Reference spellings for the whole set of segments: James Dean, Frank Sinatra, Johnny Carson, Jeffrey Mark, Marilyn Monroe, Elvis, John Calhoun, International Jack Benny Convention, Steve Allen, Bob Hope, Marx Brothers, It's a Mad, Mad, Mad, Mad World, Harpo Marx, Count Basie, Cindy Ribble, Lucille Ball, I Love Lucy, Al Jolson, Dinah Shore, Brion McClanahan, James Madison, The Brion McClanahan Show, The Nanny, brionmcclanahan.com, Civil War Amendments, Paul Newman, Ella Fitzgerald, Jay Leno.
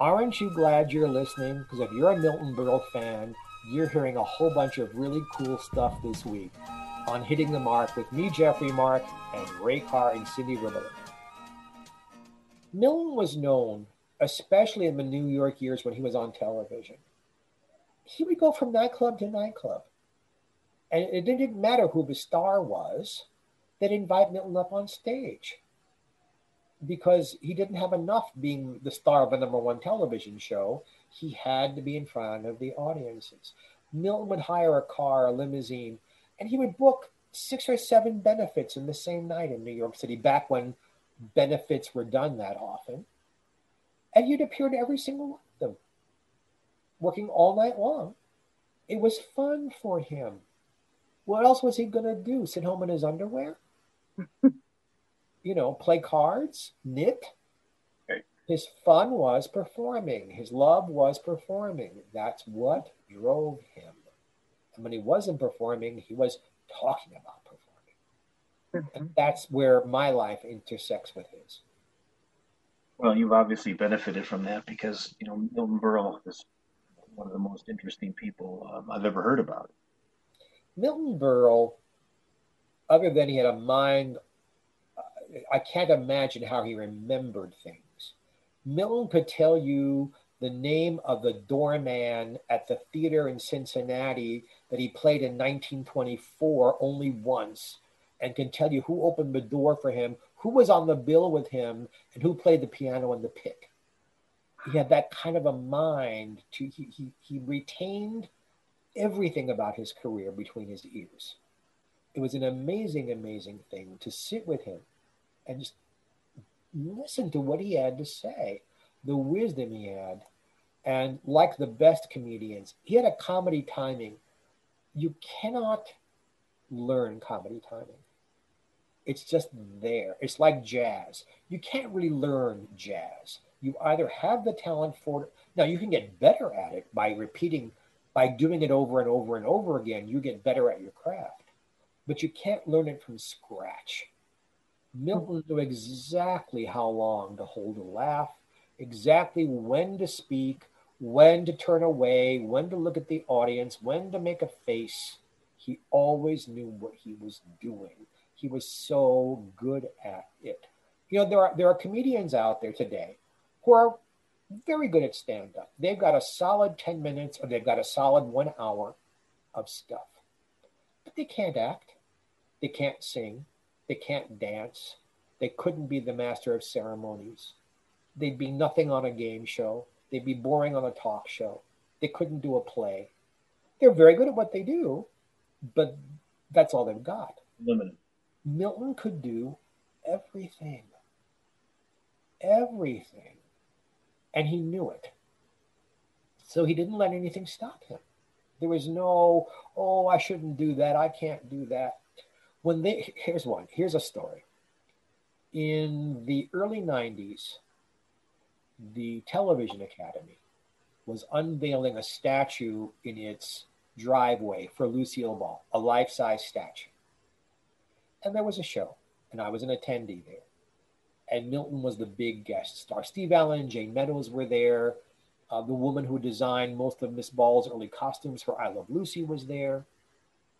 Aren't you glad you're listening? Because if you're a Milton Berle fan, you're hearing a whole bunch of really cool stuff this week on Hitting the Mark with me, Jeffrey Mark, and Ray Carr and Cindy Ribble. Milton was known, especially in the New York years when he was on television. He would go from nightclub to nightclub. And it didn't matter who the star was, they'd invite Milton up on stage because he didn't have enough being the star of a #1 television show. He had to be in front of the audiences. Milton would hire a car, a limousine, and he would book 6 or 7 benefits in the same night in New York City, back when benefits were done that often. And you'd appear to every single one of them, working all night long. It was fun for him. What else was he going to do? Sit home in his underwear? Play cards, knit? His fun was performing. His love was performing. That's what drove him. And when he wasn't performing, he was talking about performing. Mm-hmm. And that's where my life intersects with his. Well, you've obviously benefited from that because, Milton Berle is one of the most interesting people I've ever heard about. Milton Berle, other than he had a mind, I can't imagine how he remembered things. Milton could tell you the name of the doorman at the theater in Cincinnati that he played in 1924 only once, and can tell you who opened the door for him, who was on the bill with him, and who played the piano and the pick. He had that kind of a mind. He retained everything about his career between his ears. It was an amazing, amazing thing to sit with him and just listen to what he had to say, the wisdom he had. And like the best comedians, he had a comedy timing. You cannot learn comedy timing. It's just there. It's like jazz. You can't really learn jazz. You either have the talent for it. Now, you can get better at it by repeating, by doing it over and over and over again. You get better at your craft, but you can't learn it from scratch. Milton knew exactly how long to hold a laugh, exactly when to speak, when to turn away, when to look at the audience, when to make a face. He always knew what he was doing. He was so good at it. There are comedians out there today who are very good at stand-up. They've got a solid 10 minutes or they've got a solid 1 hour of stuff. But they can't act. They can't sing. They can't dance. They couldn't be the master of ceremonies. They'd be nothing on a game show. They'd be boring on a talk show. They couldn't do a play. They're very good at what they do, but that's all they've got. Limited. Milton could do everything. Everything. And he knew it. So he didn't let anything stop him. There was no, oh, I shouldn't do that. I can't do that. Here's a story. In the early 90s, the Television Academy was unveiling a statue in its driveway for Lucille Ball, a life-size statue. And there was a show, and I was an attendee there. And Milton was the big guest star. Steve Allen, Jane Meadows were there. The woman who designed most of Miss Ball's early costumes for I Love Lucy was there.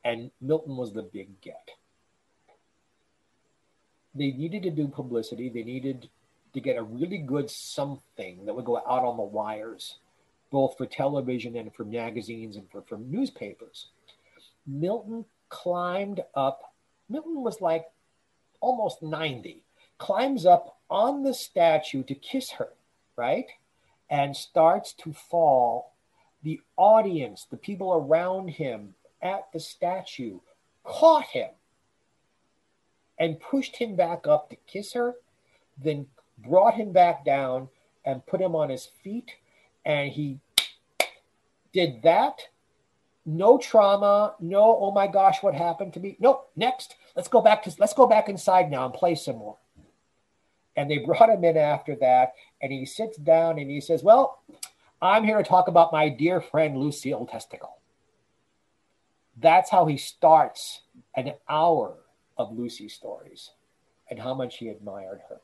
And Milton was the big get. They needed to do publicity. They needed to get a really good something that would go out on the wires, both for television and for magazines and for newspapers. Milton climbed up. Milton was like almost 90, climbs up on the statue to kiss her, right? And starts to fall. The audience, the people around him at the statue, caught him and pushed him back up to kiss her, then brought him back down and put him on his feet. And he did that. No trauma. No, oh my gosh, what happened to me? Nope, next. Let's go back inside now and play some more. And they brought him in after that. And he sits down and he says, well, I'm here to talk about my dear friend, Lucille Testicle. That's how he starts an hour of Lucy stories and how much he admired her.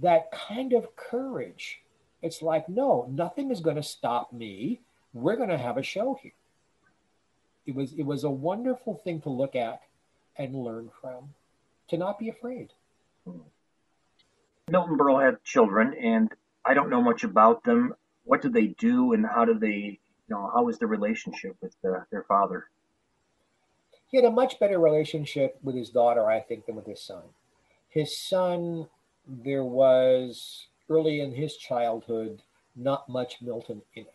That kind of courage It's like, no, nothing is going to stop me. We're going to have a show here. It was a wonderful thing to look at and learn from, to not be afraid. Milton Berle had children, and I don't know much about them. What did they do, and how did they, how was the relationship with their father? He had a much better relationship with his daughter, I think, than with his son. His son, there was, early in his childhood, not much Milton in it.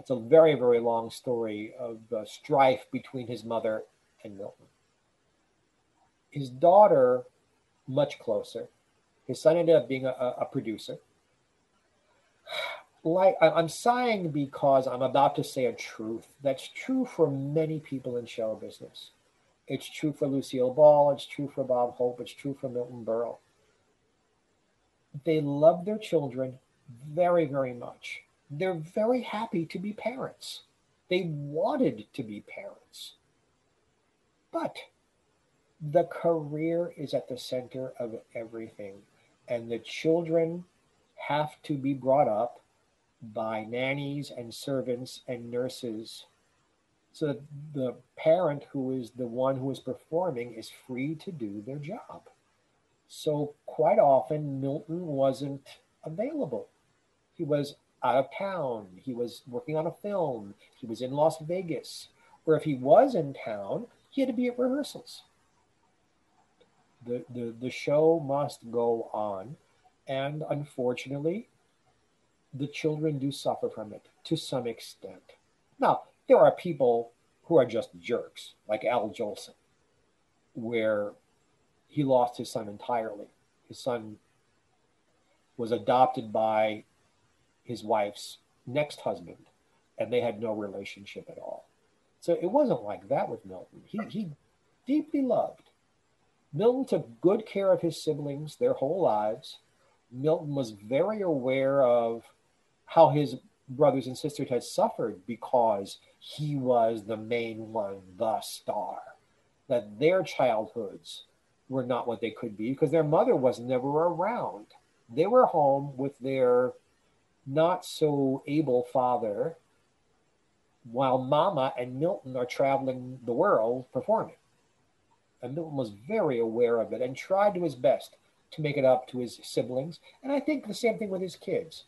It's a very, very long story of strife between his mother and Milton. His daughter, much closer. His son ended up being a producer. Like, I'm sighing because I'm about to say a truth that's true for many people in show business. It's true for Lucille Ball. It's true for Bob Hope. It's true for Milton Berle. They love their children very, very much. They're very happy to be parents. They wanted to be parents. But the career is at the center of everything. And the children have to be brought up by nannies and servants and nurses, so that the parent, who is the one who is performing, is free to do their job. So quite often, Milton wasn't available. He was out of town. He was working on a film. He was in Las Vegas. Or if he was in town, he had to be at rehearsals. The show must go on. And unfortunately, the children do suffer from it to some extent. Now, there are people who are just jerks, like Al Jolson, where he lost his son entirely. His son was adopted by his wife's next husband, and they had no relationship at all. So it wasn't like that with Milton. He deeply loved. Milton took good care of his siblings their whole lives. Milton was very aware of how his brothers and sisters had suffered because he was the main one, the star, that their childhoods were not what they could be because their mother was never around. They were home with their not so able father while Mama and Milton are traveling the world performing. And Milton was very aware of it and tried to his best to make it up to his siblings. And I think the same thing with his kids.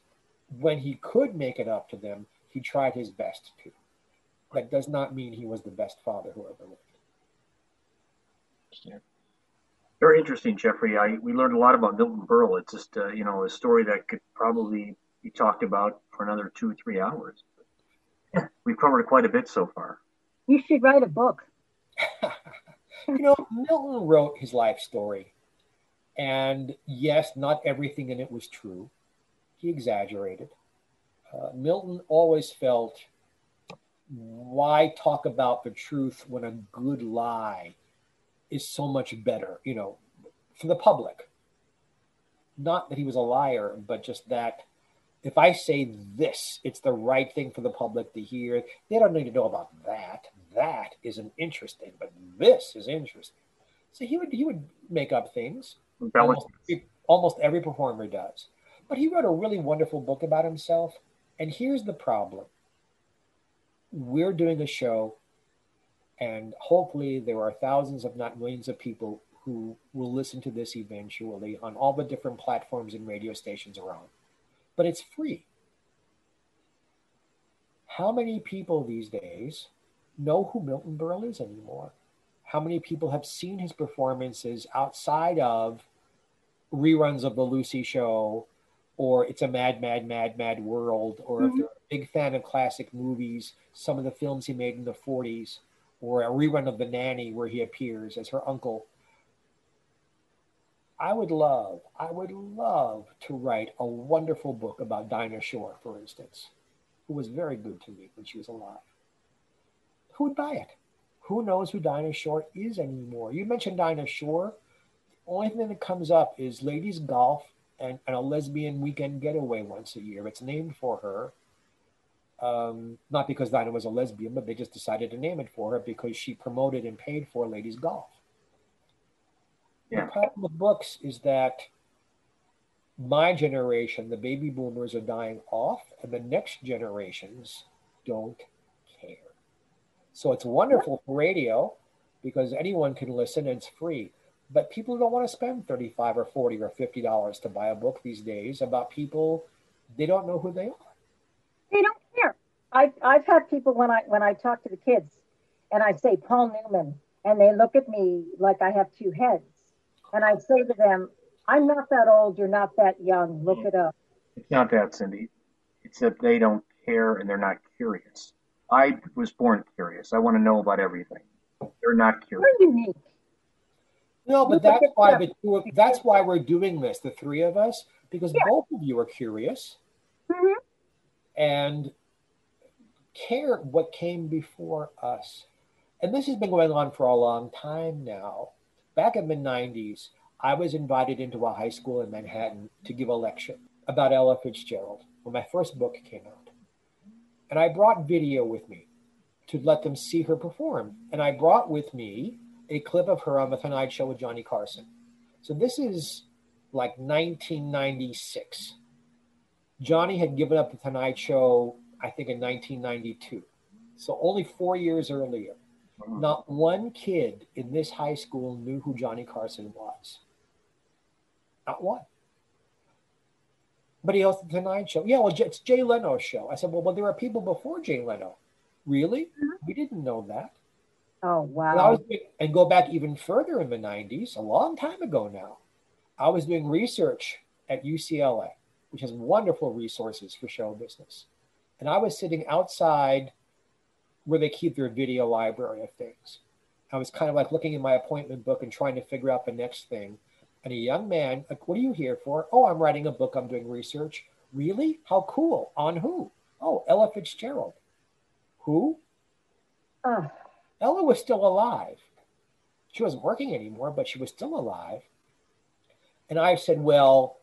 When he could make it up to them, he tried his best to. That does not mean he was the best father who ever lived. Yeah. Very interesting, Jeffrey. We learned a lot about Milton Berle. It's just, a story that could probably be talked about for another 2 or 3 hours. But, we've covered quite a bit so far. You should write a book. Milton wrote his life story. And yes, not everything in it was true. He exaggerated. Milton always felt, why talk about the truth when a good lie is so much better, for the public? Not that he was a liar, but just that if I say this, it's the right thing for the public to hear. They don't need to know about that. That isn't interesting, but this is interesting. So he would make up things. Almost every performer does. But he wrote a really wonderful book about himself. And here's the problem. We're doing a show, and hopefully there are thousands, if not millions, of people who will listen to this eventually on all the different platforms and radio stations around. But it's free. How many people these days know who Milton Berle is anymore? How many people have seen his performances outside of reruns of the Lucy Show, or It's a Mad, Mad, Mad, Mad World, or if they're a big fan of classic movies, some of the films he made in the 40s, or a rerun of The Nanny where he appears as her uncle. I would love to write a wonderful book about Dinah Shore, for instance, who was very good to me when she was alive. Who would buy it? Who knows who Dinah Shore is anymore? You mentioned Dinah Shore. The only thing that comes up is ladies golf and a lesbian weekend getaway once a year. It's named for her. Not because Dinah was a lesbian, but they just decided to name it for her because she promoted and paid for ladies golf. Yeah. The problem with books is that my generation, the baby boomers, are dying off, and the next generations don't care. So it's wonderful for radio because anyone can listen and it's free. But people don't want to spend $35 or $40 or $50 to buy a book these days about people. They don't know who they are. They don't care. I've had people when I talk to the kids and I say Paul Newman, and they look at me like I have two heads. And I say to them, I'm not that old. You're not that young. Look it up. It's not that, Cindy. It's that they don't care and they're not curious. I was born curious. I want to know about everything. They're not curious. You're unique. No, but that's why we're doing this, the three of us, because both of you are curious and care what came before us. And this has been going on for a long time now. Back in the 90s, I was invited into a high school in Manhattan to give a lecture about Ella Fitzgerald when my first book came out. And I brought video with me to let them see her perform. And I brought with me a clip of her on The Tonight Show with Johnny Carson. So this is like 1996. Johnny had given up The Tonight Show, I think, in 1992. So only 4 years earlier. Not one kid in this high school knew who Johnny Carson was. Not one. But he hosted The Tonight Show. Yeah, well, it's Jay Leno's show. I said, well, there are people before Jay Leno. Really? We didn't know that. Oh, wow. And go back even further in the 90s, a long time ago now, I was doing research at UCLA, which has wonderful resources for show business. And I was sitting outside where they keep their video library of things. I was kind of like looking in my appointment book and trying to figure out the next thing. And a young man, like, what are you here for? Oh, I'm writing a book. I'm doing research. Really? How cool. On who? Oh, Ella Fitzgerald. Who? Ella was still alive. She wasn't working anymore, but she was still alive. And I said, well,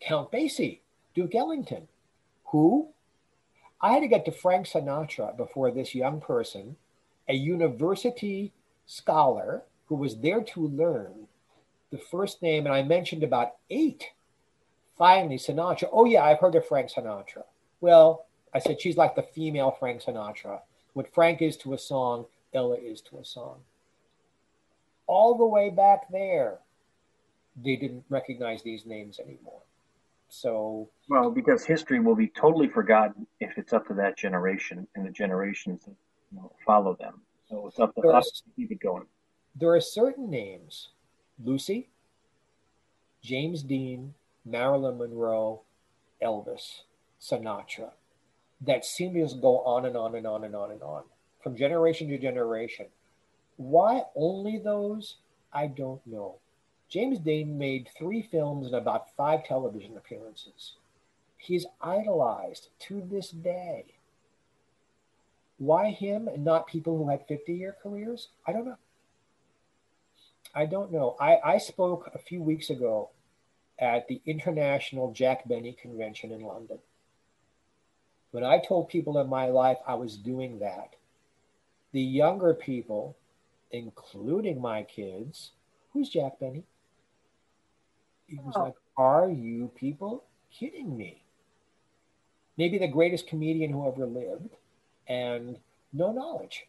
Count Basie, Duke Ellington. Who? I had to get to Frank Sinatra before this young person, a university scholar who was there to learn the first name. And I mentioned about 8. Finally, Sinatra. Oh, yeah, I've heard of Frank Sinatra. Well, I said, she's like the female Frank Sinatra. What Frank is to a song, Ella is to a song. All the way back there, they didn't recognize these names anymore. So, well, because history will be totally forgotten if it's up to that generation and the generations that follow them. So it's up to us to keep it going. There are certain names, Lucy, James Dean, Marilyn Monroe, Elvis, Sinatra, that seem to just go on and on and on and on and on from generation to generation. Why only those? I don't know. James Dean made 3 films and about 5 television appearances. He's idolized to this day. Why him and not people who had 50-year careers? I don't know. I don't know. I spoke a few weeks ago at the International Jack Benny Convention in London. When I told people in my life I was doing that, the younger people, including my kids, who's Jack Benny? He was like, are you people kidding me? Maybe the greatest comedian who ever lived, and no knowledge.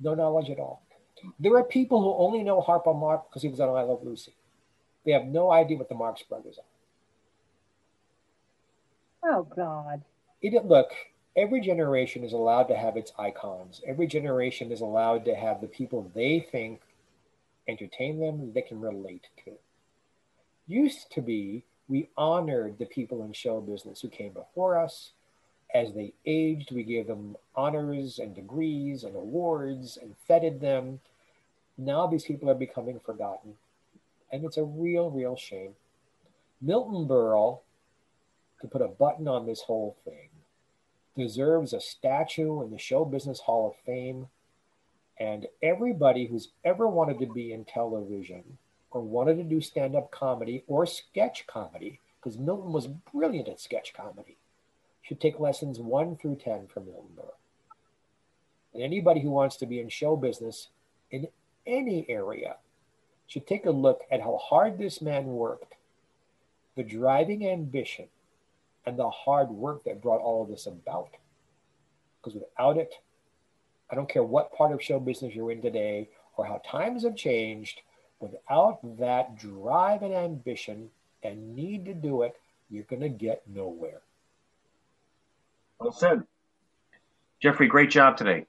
No knowledge at all. There are people who only know Harpo Marx because he was on I Love Lucy. They have no idea what the Marx Brothers are. Oh, God. Look, every generation is allowed to have its icons. Every generation is allowed to have the people they think entertain them, they can relate to. Used to be, we honored the people in show business who came before us. As they aged, we gave them honors and degrees and awards and feted them. Now these people are becoming forgotten. And it's a real, real shame. Milton Berle, to put a button on this whole thing, deserves a statue in the Show Business Hall of Fame. And everybody who's ever wanted to be in television or wanted to do stand-up comedy or sketch comedy, because Milton was brilliant at sketch comedy, should take lessons 1 through 10 from Milton Berle. And anybody who wants to be in show business in any area should take a look at how hard this man worked the driving ambition and the hard work that brought all of this about. Because without it, I don't care what part of show business you're in today or how times have changed, without that drive and ambition and need to do it, you're going to get nowhere. Well said. Jeffrey, great job today.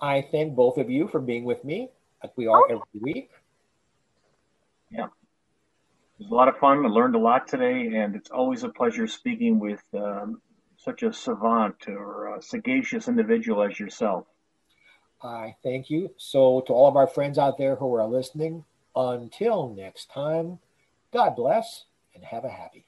I thank both of you for being with me, as we are every week. Yeah. It was a lot of fun. I learned a lot today, and it's always a pleasure speaking with such a savant or a sagacious individual as yourself. I thank you. So to all of our friends out there who are listening, until next time, God bless and have a happy